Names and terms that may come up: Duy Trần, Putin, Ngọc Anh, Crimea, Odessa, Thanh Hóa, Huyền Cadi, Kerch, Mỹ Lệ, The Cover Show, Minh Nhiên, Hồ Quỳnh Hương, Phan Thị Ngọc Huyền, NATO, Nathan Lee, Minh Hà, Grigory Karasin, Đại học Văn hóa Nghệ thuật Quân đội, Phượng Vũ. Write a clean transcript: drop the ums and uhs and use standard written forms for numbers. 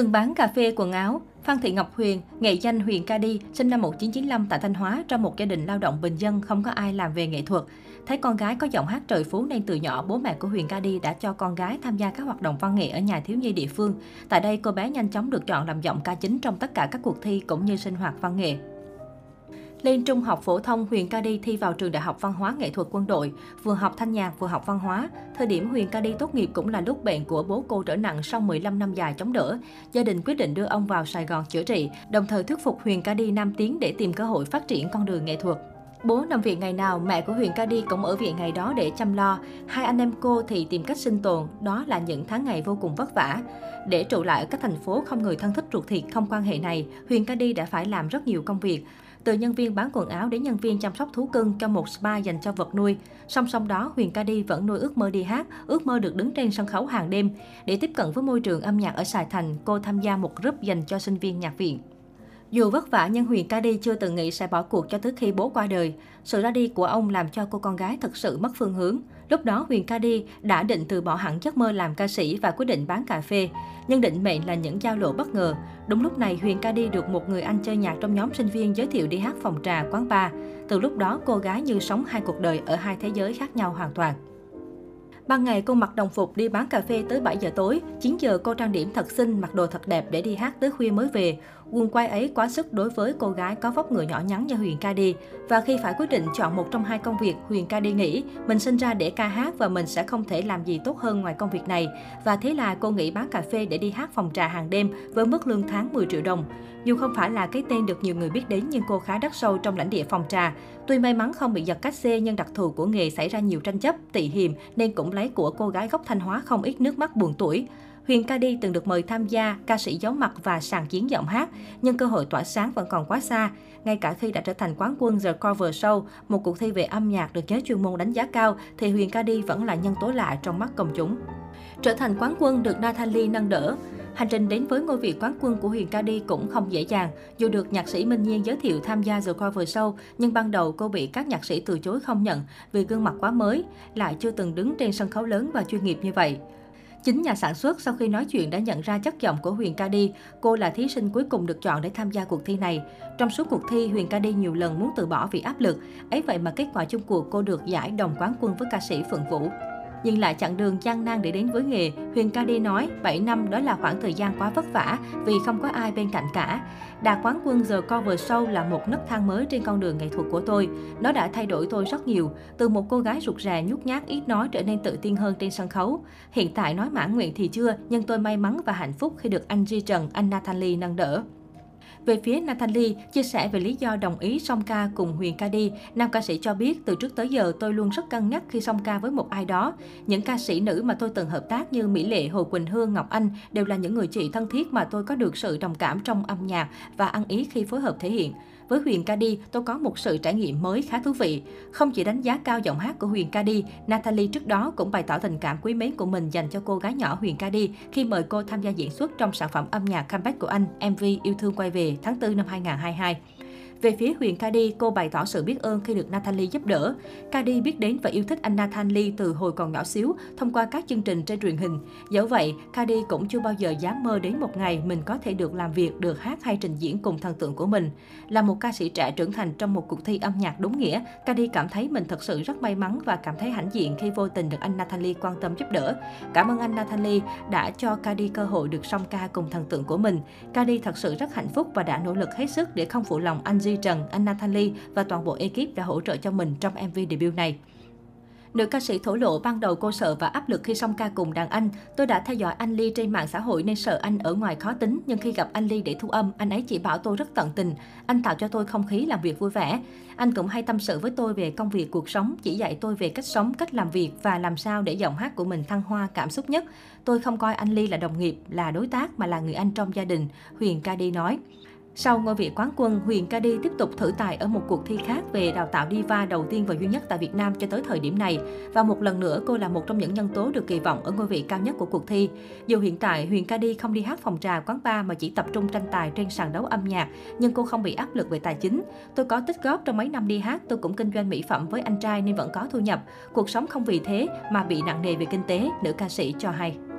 Từng bán cà phê quần áo, Phan Thị Ngọc Huyền, nghệ danh Huyền Cadi, sinh năm 1995 tại Thanh Hóa trong một gia đình lao động bình dân không có ai làm về nghệ thuật. Thấy con gái có giọng hát trời phú nên từ nhỏ bố mẹ của Huyền Cadi đã cho con gái tham gia các hoạt động văn nghệ ở nhà thiếu nhi địa phương. Tại đây cô bé nhanh chóng được chọn làm giọng ca chính trong tất cả các cuộc thi cũng như sinh hoạt văn nghệ. Lên trung học phổ thông, Huyền Cadi thi vào trường Đại học Văn hóa Nghệ thuật Quân đội, vừa học thanh nhạc vừa học văn hóa. Thời điểm Huyền Cadi tốt nghiệp cũng là lúc bệnh của bố cô trở nặng sau 15 năm dài chống đỡ. Gia đình quyết định đưa ông vào Sài Gòn chữa trị, đồng thời thuyết phục Huyền Cadi nam tiến để tìm cơ hội phát triển con đường nghệ thuật. Bố nằm viện ngày nào, mẹ của Huyền Cadi cũng ở viện ngày đó để chăm lo. Hai anh em cô thì tìm cách sinh tồn, đó là những tháng ngày vô cùng vất vả. Để trụ lại ở các thành phố không người thân thích ruột thịt không quan hệ này, Huyền Cadi đã phải làm rất nhiều công việc. Từ nhân viên bán quần áo đến nhân viên chăm sóc thú cưng cho một spa dành cho vật nuôi. Song song đó, Huyền Cadi vẫn nuôi ước mơ đi hát, ước mơ được đứng trên sân khấu hàng đêm. Để tiếp cận với môi trường âm nhạc ở Sài Thành, cô tham gia một group dành cho sinh viên nhạc viện. Dù vất vả nhưng Huyền Cadi chưa từng nghĩ sẽ bỏ cuộc cho tới khi bố qua đời. Sự ra đi của ông làm cho cô con gái thật sự mất phương hướng. Lúc đó Huyền Cadi đã định từ bỏ hẳn giấc mơ làm ca sĩ và quyết định bán cà phê. Nhưng định mệnh là những giao lộ bất ngờ. Đúng lúc này Huyền Cadi được một người anh chơi nhạc trong nhóm sinh viên giới thiệu đi hát phòng trà, quán bar. Từ lúc đó cô gái như sống hai cuộc đời ở hai thế giới khác nhau hoàn toàn. Ban ngày cô mặc đồng phục đi bán cà phê tới 7 giờ tối, 9 giờ cô trang điểm thật xinh, mặc đồ thật đẹp để đi hát tới khuya mới về. Guồng quay ấy quá sức đối với cô gái có vóc người nhỏ nhắn như Huyền Cadi. Và khi phải quyết định chọn một trong hai công việc, Huyền Cadi nghĩ mình sinh ra để ca hát và mình sẽ không thể làm gì tốt hơn ngoài công việc này. Và thế là cô nghỉ bán cà phê để đi hát phòng trà hàng đêm với mức lương tháng 10 triệu đồng. Dù không phải là cái tên được nhiều người biết đến nhưng cô khá đắt sâu trong lãnh địa phòng trà. Tuy may mắn không bị giật cách xê nhưng đặc thù của nghề xảy ra nhiều tranh chấp, tị hiềm nên cũng lấy của cô gái gốc Thanh Hóa không ít nước mắt buồn tuổi. Huyền Cadi từng được mời tham gia ca sĩ giấu mặt và sàn chiến giọng hát, nhưng cơ hội tỏa sáng vẫn còn quá xa. Ngay cả khi đã trở thành quán quân The Cover Show, một cuộc thi về âm nhạc được giới chuyên môn đánh giá cao, thì Huyền Cadi vẫn là nhân tố lạ trong mắt công chúng. Trở thành quán quân được Nathan Lee nâng đỡ. Hành trình đến với ngôi vị quán quân của Huyền Cadi cũng không dễ dàng. Dù được nhạc sĩ Minh Nhiên giới thiệu tham gia The Cover Show, nhưng ban đầu cô bị các nhạc sĩ từ chối không nhận vì gương mặt quá mới, lại chưa từng đứng trên sân khấu lớn và chuyên nghiệp như vậy. Chính nhà sản xuất sau khi nói chuyện đã nhận ra chất giọng của Huyền Cadi, cô là thí sinh cuối cùng được chọn để tham gia cuộc thi này. Trong suốt cuộc thi, Huyền Cadi nhiều lần muốn từ bỏ vì áp lực, ấy vậy mà kết quả chung cuộc cô được giải đồng quán quân với ca sĩ Phượng Vũ. Nhưng lại chặng đường gian nan để đến với nghề, Huyền Cadi nói 7 năm đó là khoảng thời gian quá vất vả vì không có ai bên cạnh cả. Đạt quán quân The Cover Show là một nấc thang mới trên con đường nghệ thuật của tôi. Nó đã thay đổi tôi rất nhiều, từ một cô gái rụt rè, nhút nhát, ít nói trở nên tự tin hơn trên sân khấu. Hiện tại nói mãn nguyện thì chưa, nhưng tôi may mắn và hạnh phúc khi được anh Di Trần, anh Nathan Lee nâng đỡ. Về phía Nathan Lee, chia sẻ về lý do đồng ý song ca cùng Huyền Cadi, nam ca sĩ cho biết từ trước tới giờ tôi luôn rất cân nhắc khi song ca với một ai đó. Những ca sĩ nữ mà tôi từng hợp tác như Mỹ Lệ, Hồ Quỳnh Hương, Ngọc Anh đều là những người chị thân thiết mà tôi có được sự đồng cảm trong âm nhạc và ăn ý khi phối hợp thể hiện. Với Huyền Cadi, tôi có một sự trải nghiệm mới khá thú vị. Không chỉ đánh giá cao giọng hát của Huyền Cadi, Nathan Lee trước đó cũng bày tỏ tình cảm quý mến của mình dành cho cô gái nhỏ Huyền Cadi khi mời cô tham gia diễn xuất trong sản phẩm âm nhạc comeback của anh, MV Yêu Thương Quay Về tháng 4 năm 2022. Về phía Huyền Cadi, cô bày tỏ sự biết ơn khi được Nathan Lee giúp đỡ. Cadi biết đến và yêu thích anh Nathan Lee từ hồi còn nhỏ xíu thông qua các chương trình trên truyền hình. Dẫu vậy, Cadi cũng chưa bao giờ dám mơ đến một ngày mình có thể được làm việc, được hát hay trình diễn cùng thần tượng của mình. Là một ca sĩ trẻ trưởng thành trong một cuộc thi âm nhạc đúng nghĩa, Cadi cảm thấy mình thật sự rất may mắn và cảm thấy hãnh diện khi vô tình được anh Nathan Lee quan tâm giúp đỡ. Cảm ơn anh Nathan Lee đã cho Cadi cơ hội được song ca cùng thần tượng của mình. Cadi thật sự rất hạnh phúc và đã nỗ lực hết sức để không phụ lòng anh Duy Trần, anh Nathan Lee và toàn bộ ekip đã hỗ trợ cho mình trong MV debut này. Nữ ca sĩ thổ lộ ban đầu cô sợ và áp lực khi song ca cùng đàn anh. Tôi đã theo dõi anh Lee trên mạng xã hội nên sợ anh ở ngoài khó tính, nhưng khi gặp anh Lee để thu âm, anh ấy chỉ bảo tôi rất tận tình. Anh tạo cho tôi không khí làm việc vui vẻ. Anh cũng hay tâm sự với tôi về công việc, cuộc sống, chỉ dạy tôi về cách sống, cách làm việc và làm sao để giọng hát của mình thăng hoa, cảm xúc nhất. Tôi không coi anh Lee là đồng nghiệp, là đối tác mà là người anh trong gia đình, Huyền Cadi nói. Sau ngôi vị quán quân, Huyền Cadi tiếp tục thử tài ở một cuộc thi khác về đào tạo diva đầu tiên và duy nhất tại Việt Nam cho tới thời điểm này. Và một lần nữa, cô là một trong những nhân tố được kỳ vọng ở ngôi vị cao nhất của cuộc thi. Dù hiện tại, Huyền Cadi không đi hát phòng trà, quán bar mà chỉ tập trung tranh tài trên sàn đấu âm nhạc, nhưng cô không bị áp lực về tài chính. Tôi có tích góp trong mấy năm đi hát, tôi cũng kinh doanh mỹ phẩm với anh trai nên vẫn có thu nhập. Cuộc sống không vì thế mà bị nặng nề về kinh tế, nữ ca sĩ cho hay.